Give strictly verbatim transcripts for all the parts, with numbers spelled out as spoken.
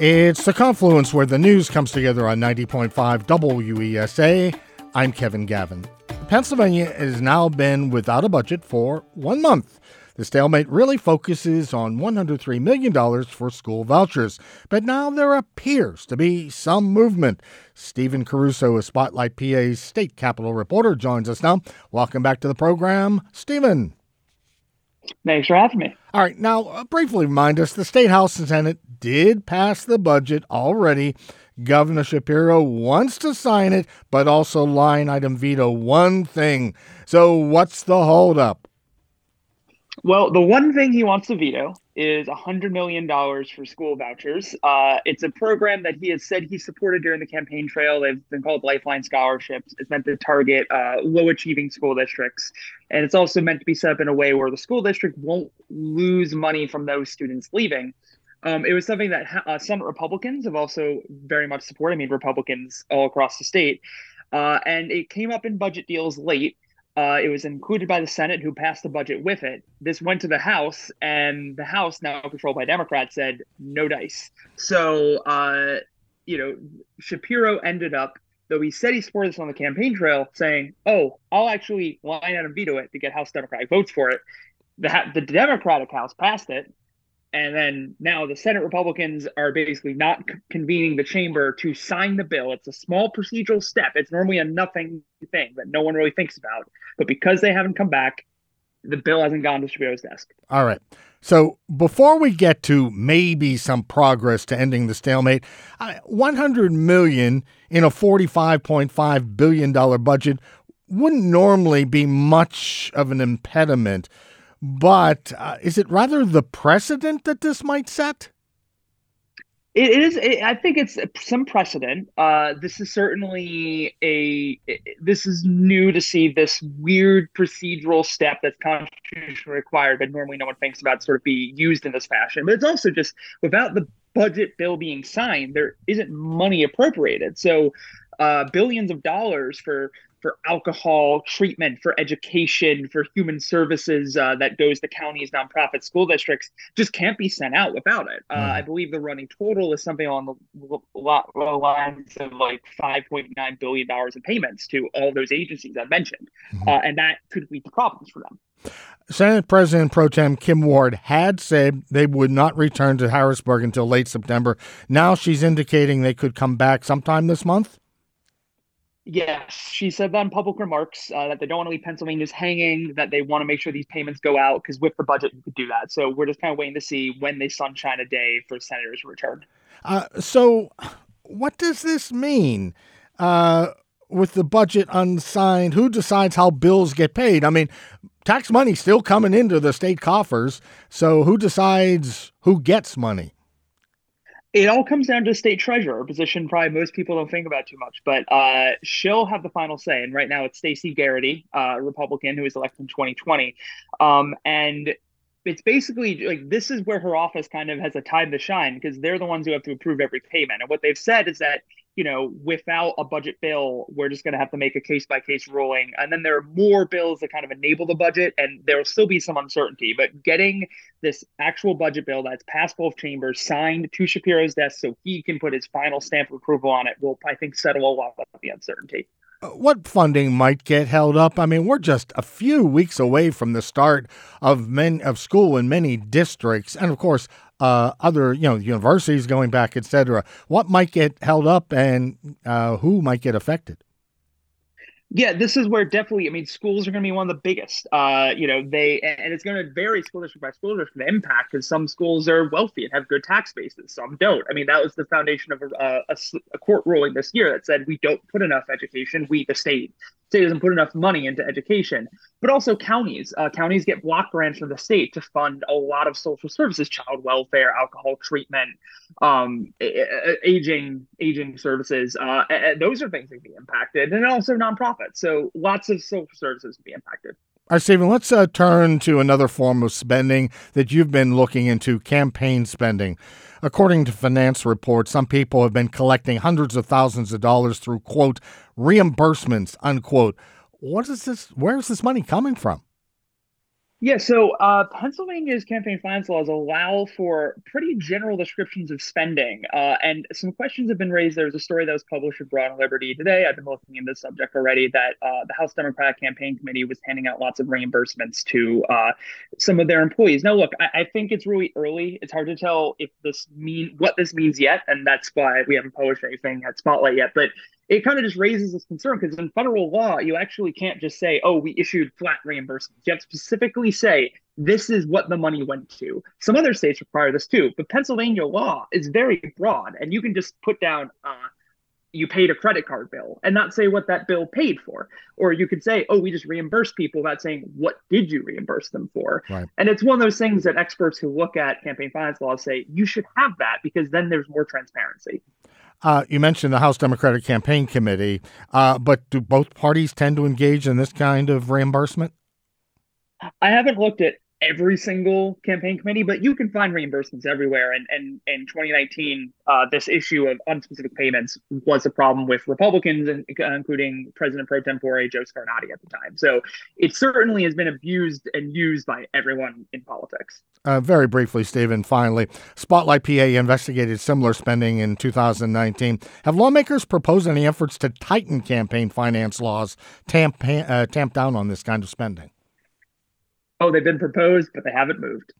It's The Confluence, where the news comes together on ninety point five W E S A. I'm Kevin Gavin. Pennsylvania has now been without a budget for one month. The stalemate really focuses on one hundred three million dollars for school vouchers, but now there appears to be some movement. Stephen Caruso, a Spotlight P A's state capitol reporter, joins us now. Welcome back to the program, Stephen. Thanks for having me. All right. Now, uh, briefly remind us, the State House and Senate did pass the budget already. Governor Shapiro wants to sign it, but also line item veto one thing. So what's the holdup? Well, the one thing he wants to veto is one hundred million dollars for school vouchers. Uh, it's a program that he has said he supported during the campaign trail. They've been called Lifeline Scholarships. It's meant to target uh, low-achieving school districts. And it's also meant to be set up in a way where the school district won't lose money from those students leaving. Um, it was something that uh, Senate Republicans have also very much supported. I mean, Republicans all across the state. Uh, and it came up in budget deals late. Uh, it was included by the Senate, who passed the budget with it. This went to the House, and the House, now controlled by Democrats, said no dice. So, uh, you know, Shapiro ended up, though he said he supported this on the campaign trail, saying, oh, I'll actually line out and veto it to get House Democratic votes for it. The, the Democratic House passed it. And then now the Senate Republicans are basically not convening the chamber to sign the bill. It's a small procedural step. It's normally a nothing thing that no one really thinks about. But because they haven't come back, the bill hasn't gone to Shapiro's desk. All right. So before we get to maybe some progress to ending the stalemate, one hundred million dollars in a forty-five point five billion dollars budget wouldn't normally be much of an impediment. But uh, is it rather the precedent that this might set? It is. It, I think it's some precedent. Uh, this is certainly a this is new to see this weird procedural step that's constitutionally required, but normally no one thinks about sort of be used in this fashion. But it's also just without the budget bill being signed, there isn't money appropriated. So uh, billions of dollars for for alcohol treatment, for education, for human services uh, that goes to counties, nonprofit school districts, just can't be sent out without it. Uh, mm. I believe the running total is something along the lines of like five point nine billion dollars in payments to all those agencies I mentioned. Mm-hmm. Uh, and that could lead to problems for them. Senate President Pro Tem Kim Ward had said they would not return to Harrisburg until late September. Now she's indicating they could come back sometime this month. Yes, she said that in public remarks, uh, that they don't want to leave Pennsylvania's hanging, that they want to make sure these payments go out, because with the budget, you could do that. So we're just kind of waiting to see when they sunshine a day for senators to return. Uh, so what does this mean uh, with the budget unsigned? Who decides how bills get paid? I mean, tax money still coming into the state coffers. So who decides who gets money? It all comes down to the state treasurer, a position probably most people don't think about too much, but uh, she'll have the final say. And right now it's Stacey Garrity, a uh, Republican who was elected in twenty twenty. Um, and it's basically like this is where her office kind of has a time to shine, because they're the ones who have to approve every payment. And what they've said is that, you know, without a budget bill, we're just going to have to make a case by case ruling. And then there are more bills that kind of enable the budget, and there will still be some uncertainty. But getting this actual budget bill that's passed both chambers, signed to Shapiro's desk so he can put his final stamp of approval on it, will, I think, settle a lot of the uncertainty. What funding might get held up? I mean, we're just a few weeks away from the start of men of school in many districts. And of course, Uh, other, you know, universities going back, et cetera. What might get held up, and uh, who might get affected? Yeah, this is where definitely, I mean, schools are going to be one of the biggest. Uh, you know, they and it's going to vary school district by school district the impact, because some schools are wealthy and have good tax bases, some don't. I mean, that was the foundation of a, a, a court ruling this year that said we don't put enough education. We, the state, state doesn't put enough money into education. But also counties. Uh, counties get block grants from the state to fund a lot of social services, child welfare, alcohol treatment, um, aging aging services. Uh, those are things that can be impacted. And also nonprofits. So lots of social services can be impacted. All right, Stephen, let's uh, turn to another form of spending that you've been looking into, campaign spending. According to finance reports, some people have been collecting hundreds of thousands of dollars through, quote, reimbursements, unquote. What is this? Where is this money coming from? Yeah, so uh, Pennsylvania's campaign finance laws allow for pretty general descriptions of spending. Uh, and some questions have been raised. There was a story that was published with Broad and Liberty today. I've been looking into this subject already, that uh, the House Democratic Campaign Committee was handing out lots of reimbursements to uh, some of their employees. Now, look, I, I think it's really early. It's hard to tell if this mean what this means yet. And that's why we haven't published anything at Spotlight yet. But it kind of just raises this concern, because in federal law, you actually can't just say, oh, we issued flat reimbursements. You have to specifically say, this is what the money went to. Some other states require this too, but Pennsylvania law is very broad, and you can just put down, uh, you paid a credit card bill and not say what that bill paid for. Or you could say, oh, we just reimbursed people without saying, what did you reimburse them for? Right. And it's one of those things that experts who look at campaign finance laws say, you should have that, because then there's more transparency. Uh, you mentioned the House Democratic Campaign Committee, uh, but do both parties tend to engage in this kind of reimbursement? I haven't looked at every single campaign committee, but you can find reimbursements everywhere. And and in twenty nineteen, uh, this issue of unspecific payments was a problem with Republicans, and, uh, including President pro tempore Joe Scarnati at the time. So it certainly has been abused and used by everyone in politics. Uh, very briefly, Stephen, finally, Spotlight P A investigated similar spending in two thousand nineteen. Have lawmakers proposed any efforts to tighten campaign finance laws, tamp, uh, tamp down on this kind of spending? Oh, they've been proposed, but they haven't moved.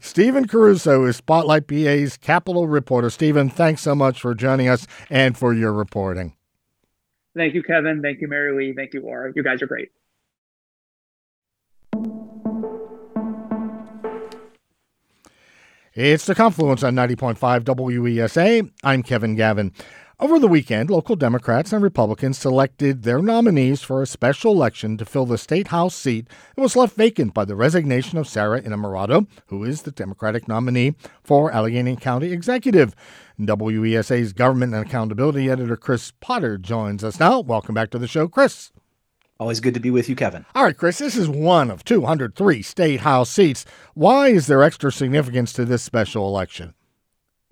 Stephen Caruso is Spotlight P A's Capitol reporter. Stephen, thanks so much for joining us and for your reporting. Thank you, Kevin. Thank you, Mary Lee. Thank you, Laura. You guys are great. It's The Confluence on ninety point five W E S A. I'm Kevin Gavin. Over the weekend, local Democrats and Republicans selected their nominees for a special election to fill the state House seat that was left vacant by the resignation of Sara Innamorato, who is the Democratic nominee for Allegheny County Executive. W E S A's Government and Accountability Editor Chris Potter joins us now. Welcome back to the show, Chris. Always good to be with you, Kevin. All right, Chris, this is one of two hundred three state House seats. Why is there extra significance to this special election?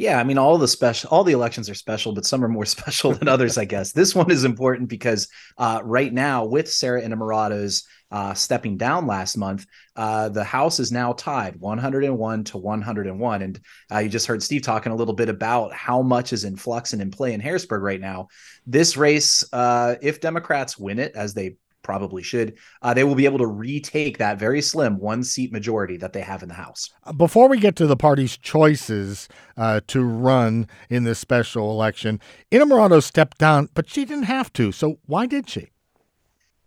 Yeah, I mean, all the special, all the elections are special, but some are more special than others, I guess. This one is important because uh, right now, with Sara Innamoratos uh, stepping down last month, uh, the House is now tied one oh one to one oh one. And uh, you just heard Steve talking a little bit about how much is in flux and in play in Harrisburg right now. This race, uh, if Democrats win it, as they probably should, uh, they will be able to retake that very slim one seat majority that they have in the House. Before we get to the party's choices uh, to run in this special election, Innamorato stepped down, but she didn't have to. So why did she?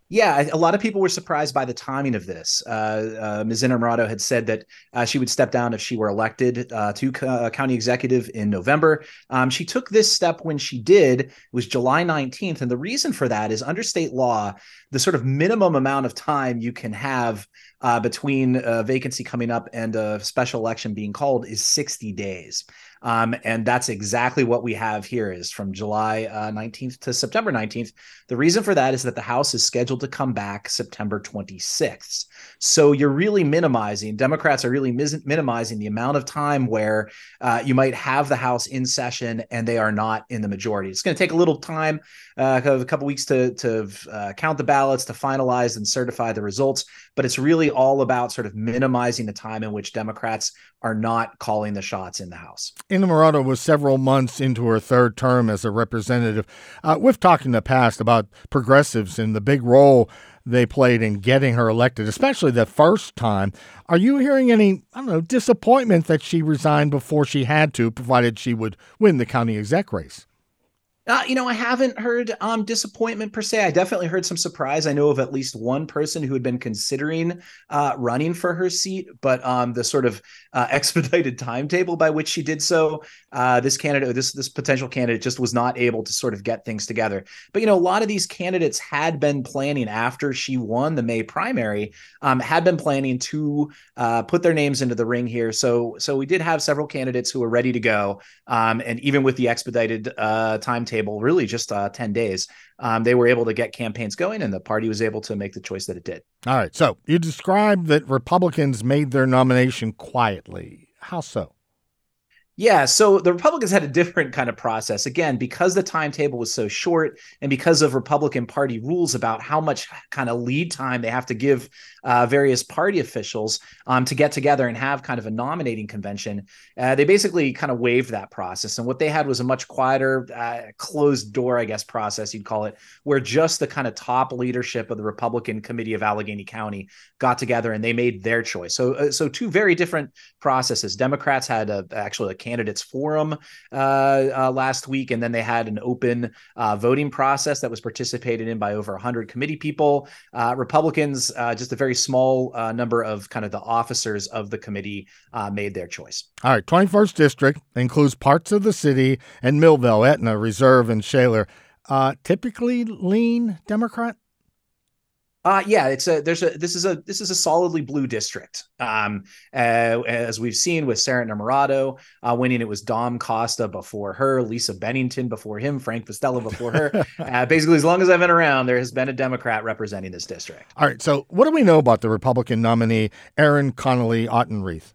Yeah, a lot of people were surprised by the timing of this. Uh, uh, Miz Innamorato had said that uh, she would step down if she were elected uh, to co- county executive in November. Um, she took this step when she did. It was July nineteenth. And the reason for that is under state law, the sort of minimum amount of time you can have uh, between a vacancy coming up and a special election being called is sixty days. Um, and that's exactly what we have here, is from July uh, nineteenth to September nineteenth. The reason for that is that the House is scheduled to come back September twenty-sixth. So you're really minimizing, Democrats are really mis- minimizing the amount of time where uh, you might have the House in session and they are not in the majority. It's going to take a little time, uh, a couple weeks to, to uh, count the ballots, to finalize and certify the results. But it's really all about sort of minimizing the time in which Democrats are not calling the shots in the House. Innamorato was several months into her third term as a representative. Uh, we've talked in the past about progressives and the big role they played in getting her elected, especially the first time. Are you hearing any, I don't know, disappointment that she resigned before she had to, provided she would win the county exec race? Uh, you know, I haven't heard um, disappointment per se. I definitely heard some surprise. I know of at least one person who had been considering uh, running for her seat, but um, the sort of uh, expedited timetable by which she did so, uh, this candidate, this this potential candidate, just was not able to sort of get things together. But you know, a lot of these candidates had been planning, after she won the May primary, um, had been planning to uh, put their names into the ring here. So so we did have several candidates who were ready to go, um, and even with the expedited uh, timetable. Table really just uh, ten days. Um, they were able to get campaigns going, and the party was able to make the choice that it did. All right. So you described that Republicans made their nomination quietly. How so? Yeah, so the Republicans had a different kind of process. Again, because the timetable was so short and because of Republican Party rules about how much kind of lead time they have to give uh, various party officials um, to get together and have kind of a nominating convention, uh, they basically kind of waived that process. And what they had was a much quieter, uh, closed door, I guess, process, you'd call it, where just the kind of top leadership of the Republican Committee of Allegheny County got together and they made their choice. So, uh, so two very different processes. Democrats had a, actually a candidates forum uh, uh, last week, and then they had an open uh, voting process that was participated in by over one hundred committee people. Uh, Republicans, uh, just a very small uh, number of kind of the officers of the committee uh, made their choice. All right, twenty-first District includes parts of the city and Millville, Etna, Reserve, and Shaler. Uh, typically lean Democrat? Uh, yeah, it's a there's a this is a this is a solidly blue district. Um, uh, as we've seen with Sara Innamorato uh, winning, it was Dom Costa before her, Lisa Bennington before him, Frank Vestella before her. uh, basically, as long as I've been around, there has been a Democrat representing this district. All right. So, what do we know about the Republican nominee, Erin Connolly Autenreith?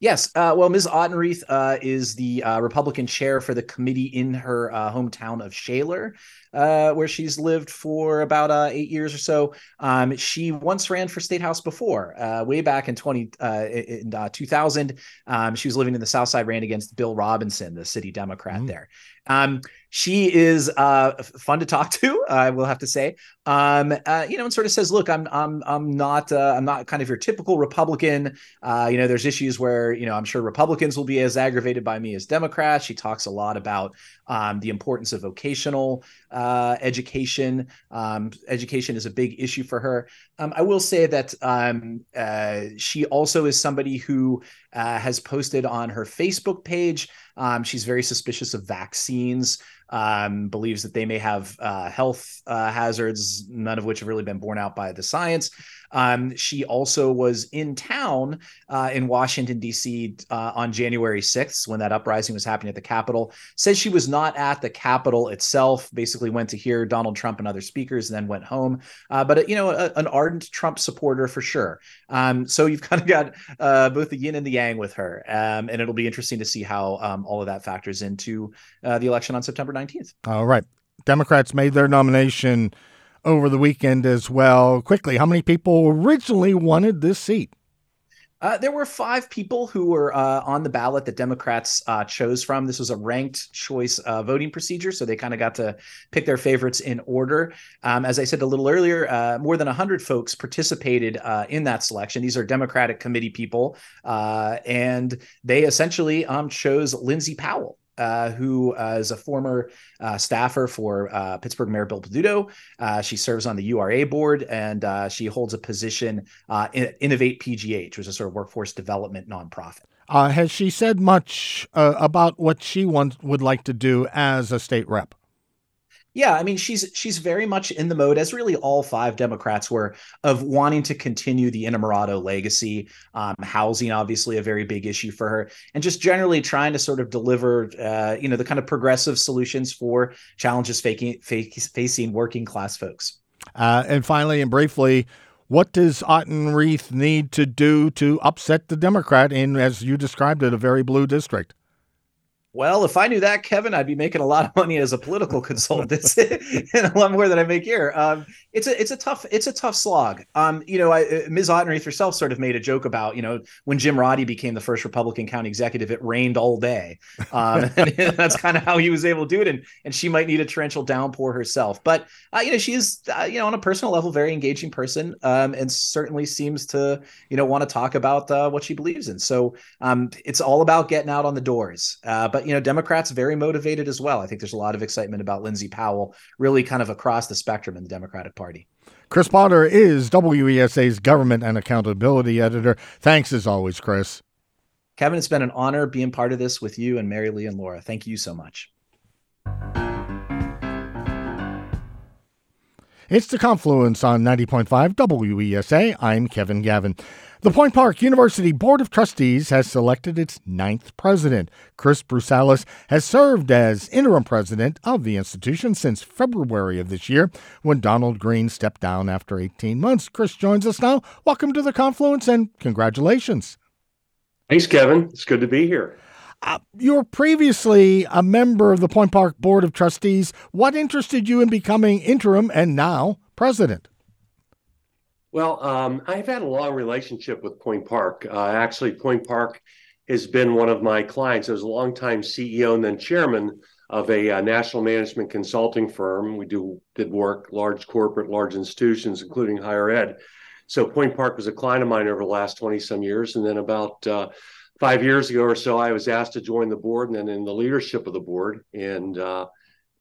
Yes. Uh, well, Miz Autenreith uh, is the uh, Republican chair for the committee in her uh, hometown of Shaler, uh, where she's lived for about uh, eight years or so. Um, she once ran for State House before, uh, way back in twenty uh, in uh, two thousand. Um, she was living in the South Side, ran against Bill Robinson, the city Democrat mm-hmm. there. Um, she is uh, fun to talk to, I will have to say. Um, uh, you know, and sort of says, "Look, I'm I'm I'm not uh, I'm not kind of your typical Republican. Uh, you know, there's issues where you know I'm sure Republicans will be as aggravated by me as Democrats." She talks a lot about um, the importance of vocational uh, education. Um, education is a big issue for her. Um, I will say that um, uh, she also is somebody who uh, has posted on her Facebook page. Um, she's very suspicious of vaccines, um, believes that they may have uh, health uh, hazards, none of which have really been borne out by the science. Um, she also was in town uh, in Washington, D C uh, on January sixth when that uprising was happening at the Capitol. Says she was not at the Capitol itself, basically went to hear Donald Trump and other speakers and then went home. Uh, but, you know, a, an ardent Trump supporter for sure. Um, so you've kind of got uh, both the yin and the yang with her. Um, and it'll be interesting to see how um, all of that factors into uh, the election on September nineteenth. All right. Democrats made their nomination over the weekend as well. Quickly, how many people originally wanted this seat? Uh, there were five people who were uh, on the ballot that Democrats uh, chose from. This was a ranked choice uh, voting procedure, so they kind of got to pick their favorites in order. Um, as I said a little earlier, uh, more than one hundred folks participated uh, in that selection. These are Democratic committee people, uh, and they essentially um, chose Lindsay Powell, Uh, who uh, is a former uh, staffer for uh, Pittsburgh Mayor Bill Peduto. Uh, she serves on the U R A board, and uh, she holds a position uh, in Innovate P G H, which is a sort of workforce development nonprofit. Uh, has she said much uh, about what she want, would like to do as a state rep? Yeah, I mean, she's she's very much in the mode, as really all five Democrats were, of wanting to continue the Innamorato legacy. Um, housing, obviously, a very big issue for her, and just generally trying to sort of deliver, uh, you know, the kind of progressive solutions for challenges faking, fake, facing working class folks. Uh, and finally and briefly, what does Autenreith need to do to upset the Democrat in, as you described it, a very blue district? Well, if I knew that, Kevin, I'd be making a lot of money as a political consultant and a lot more than I make here. Um, it's a it's a tough it's a tough slog. Um, you know, I, Miz Autenreith herself sort of made a joke about, you know, when Jim Roddy became the first Republican county executive, it rained all day. Um, and, and that's kind of how he was able to do it. And and she might need a torrential downpour herself. But, uh, you know, she is, uh, you know, on a personal level, very engaging person um, and certainly seems to, you know, want to talk about uh, what she believes in. So um, it's all about getting out on the doors. Uh, but you know, Democrats very motivated as well. I think there's a lot of excitement about Lindsay Powell, really kind of across the spectrum in the Democratic Party. Chris Potter is W E S A's Government and Accountability Editor. Thanks as always, Chris. Kevin, it's been an honor being part of this with you and Mary Lee and Laura. Thank you so much. It's The Confluence on ninety point five W E S A. I'm Kevin Gavin. The Point Park University Board of Trustees has selected its ninth president. Chris Brussalis has served as interim president of the institution since February of this year when Donald Green stepped down after eighteen months. Chris joins us now. Welcome to The Confluence and congratulations. Thanks, Kevin. It's good to be here. Uh, you were previously a member of the Point Park Board of Trustees. What interested you in becoming interim and now president? Well, um, I've had a long relationship with Point Park. Uh, actually, Point Park has been one of my clients. I was a longtime C E O and then chairman of a uh, national management consulting firm. We do did work, large corporate, large institutions, including higher ed. So Point Park was a client of mine over the last twenty some years. And then about uh, five years ago or so, I was asked to join the board and then in the leadership of the board. And uh,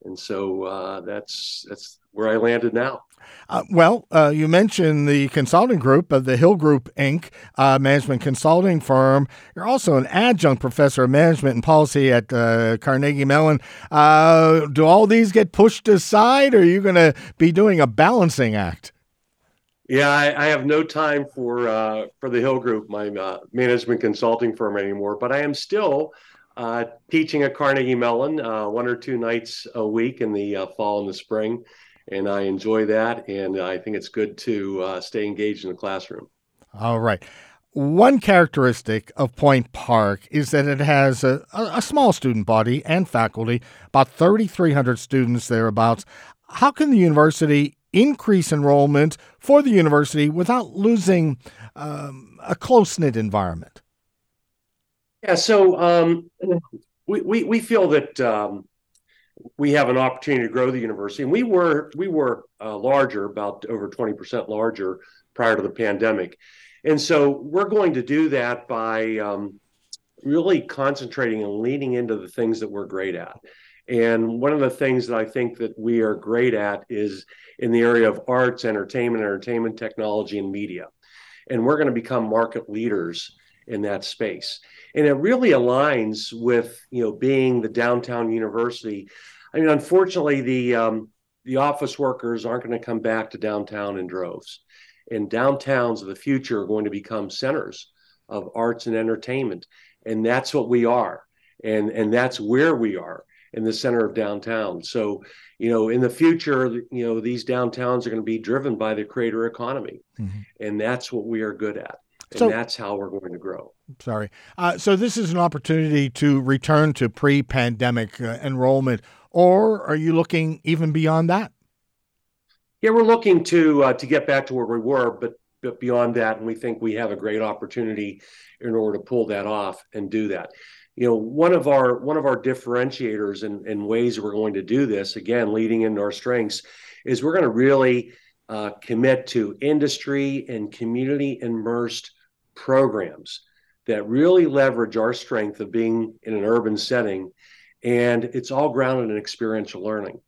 and so uh, that's that's where I landed now. Uh, well, uh, you mentioned the consulting group of the Hill Group, Incorporated, uh, management consulting firm. You're also an adjunct professor of management and policy at uh, Carnegie Mellon. Uh, do all these get pushed aside, or are you going to be doing a balancing act? Yeah, I, I have no time for uh, for the Hill Group, my uh, management consulting firm anymore, but I am still uh, teaching at Carnegie Mellon uh, one or two nights a week in the uh, fall and the spring. And I enjoy that, and I think it's good to uh, stay engaged in the classroom. All right. One characteristic of Point Park is that it has a, a small student body and faculty, about thirty-three hundred students thereabouts. How can the university increase enrollment for the university without losing um, a close-knit environment? Yeah, so um, we, we, we feel that... Um, we have an opportunity to grow the university, and we were we were uh, larger, about over twenty percent larger prior to the pandemic. And so we're going to do that by um, really concentrating and leaning into the things that we're great at. And one of the things that I think that we are great at is in the area of arts, entertainment, entertainment technology, and media. And we're going to become market leaders in that space. And it really aligns with, you know, being the downtown university. I mean, unfortunately, the um, the office workers aren't going to come back to downtown in droves. And downtowns of the future are going to become centers of arts and entertainment. And that's what we are. And, and that's where we are, in the center of downtown. So, you know, in the future, you know, these downtowns are going to be driven by the creator economy. Mm-hmm. And that's what we are good at. And so, that's how we're going to grow. Sorry. Uh, so this is an opportunity to return to pre-pandemic uh, enrollment, or are you looking even beyond that? Yeah, we're looking to uh, to get back to where we were, but, but beyond that, and we think we have a great opportunity in order to pull that off and do that. You know, one of our one of our differentiators and, and ways we're going to do this, again, leading into our strengths, is we're going to really uh, commit to industry and community immersed programs that really leverage our strength of being in an urban setting, and it's all grounded in experiential learning.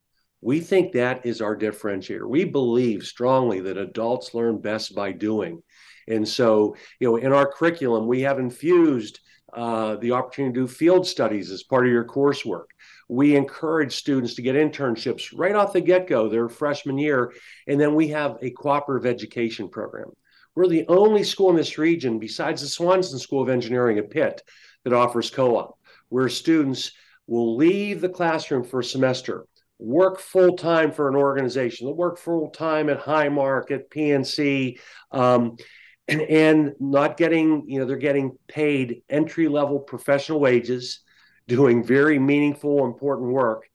We think that is our differentiator. We believe strongly that adults learn best by doing. And so, you know, in our curriculum, we have infused uh, the opportunity to do field studies as part of your coursework. We encourage students to get internships right off the get-go, their freshman year, and then we have a cooperative education program. We're the only school in this region, besides the Swanson School of Engineering at Pitt, that offers co-op, where students will leave the classroom for a semester, work full-time for an organization, they'll work full-time at Highmark, at P N C, um, and, and not getting, you know, they're getting paid entry-level professional wages, doing very meaningful, important work,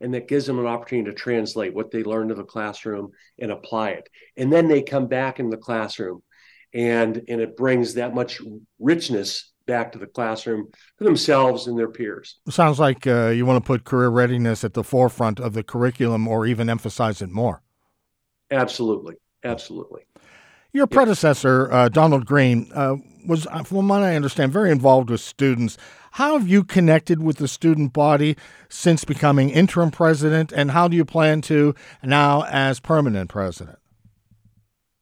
and that gives them an opportunity to translate what they learned in the classroom and apply it. And then they come back in the classroom, and, and it brings that much richness back to the classroom for themselves and their peers. Sounds like uh, you want to put career readiness at the forefront of the curriculum, or even emphasize it more. Absolutely. Absolutely. Your predecessor, uh, Donald Green, uh, was, from what I understand, very involved with students. How have you connected with the student body since becoming interim president, and how do you plan to now as permanent president?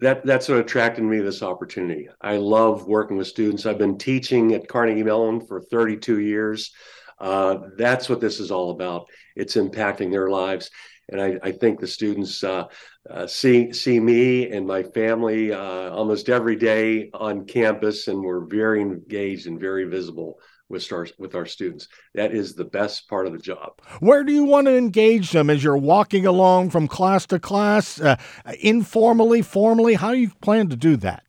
That, that's what attracted me to this opportunity. I love working with students. I've been teaching at Carnegie Mellon for thirty-two years. Uh, that's what this is all about. It's impacting their lives. And I, I think the students uh, uh, see see me and my family uh, almost every day on campus, and we're very engaged and very visible with our, with our students. That is the best part of the job. Where do you want to engage them as you're walking along from class to class, uh, informally, formally? How do you plan to do that?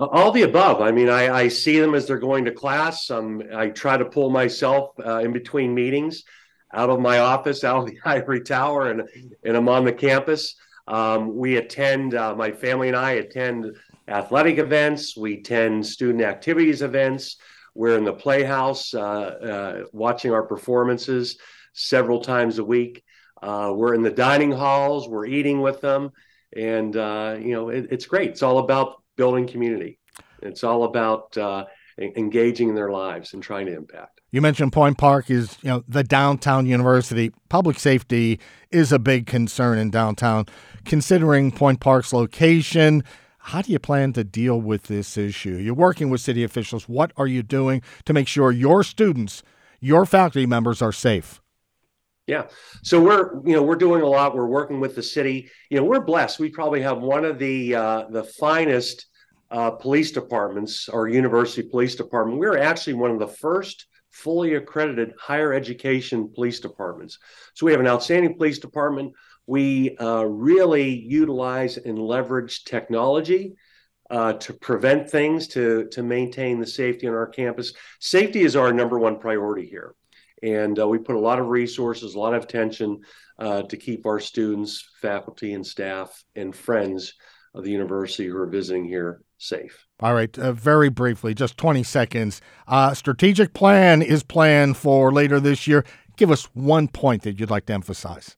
All the above. I mean, I, I see them as they're going to class. Um, I try to pull myself uh, in between meetings out of my office, out of the ivory tower, and, and I'm on the campus. Um, we attend, uh, my family and I attend athletic events. We attend student activities events. We're in the playhouse uh, uh, watching our performances several times a week. Uh, we're in the dining halls. We're eating with them. And, uh, you know, it, it's great. It's all about building community. It's all about uh, engaging in their lives and trying to impact. You mentioned Point Park is, you know, the downtown university. Public safety is a big concern in downtown. Considering Point Park's location, how do you plan to deal with this issue? You're working with city officials. What are you doing to make sure your students, your faculty members are safe? Yeah. So we're, you know, we're doing a lot. We're working with the city. You know, we're blessed. We probably have one of the uh, the finest uh, police departments, our university police department. We're actually one of the first fully accredited higher education police departments. So we have an outstanding police department. We uh, really utilize and leverage technology uh, to prevent things, to, to maintain the safety on our campus. Safety is our number one priority here. And uh, we put a lot of resources, a lot of attention uh, to keep our students, faculty, and staff, and friends of the university who are visiting here safe. All right. Uh, very briefly, just twenty seconds. Uh, strategic plan is planned for later this year. Give us one point that you'd like to emphasize.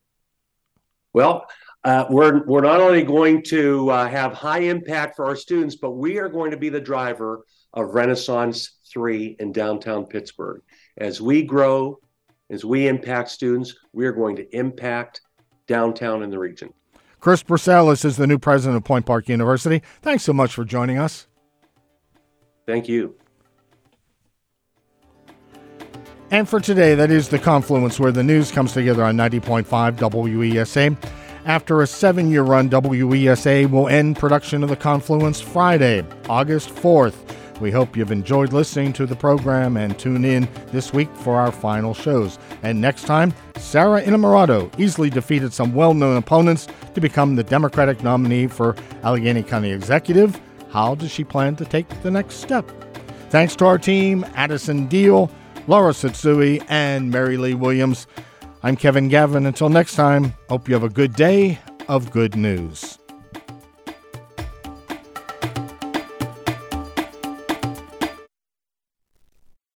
Well, uh, we're we're not only going to uh, have high impact for our students, but we are going to be the driver of Renaissance three in downtown Pittsburgh. As we grow, as we impact students, we are going to impact downtown in the region. Chris Brussalis is the new president of Point Park University. Thanks so much for joining us. Thank you. And for today, that is The Confluence, where the news comes together on ninety point five W E S A. After a seven-year run, W E S A will end production of The Confluence Friday, August fourth. We hope you've enjoyed listening to the program and tune in this week for our final shows. And next time, Sara Innamorato easily defeated some well-known opponents to become the Democratic nominee for Allegheny County Executive. How does she plan to take the next step? Thanks to our team, Addison Deal, Laura Satsui, and Mary Lee Williams. I'm Kevin Gavin. Until next time, hope you have a good day of good news.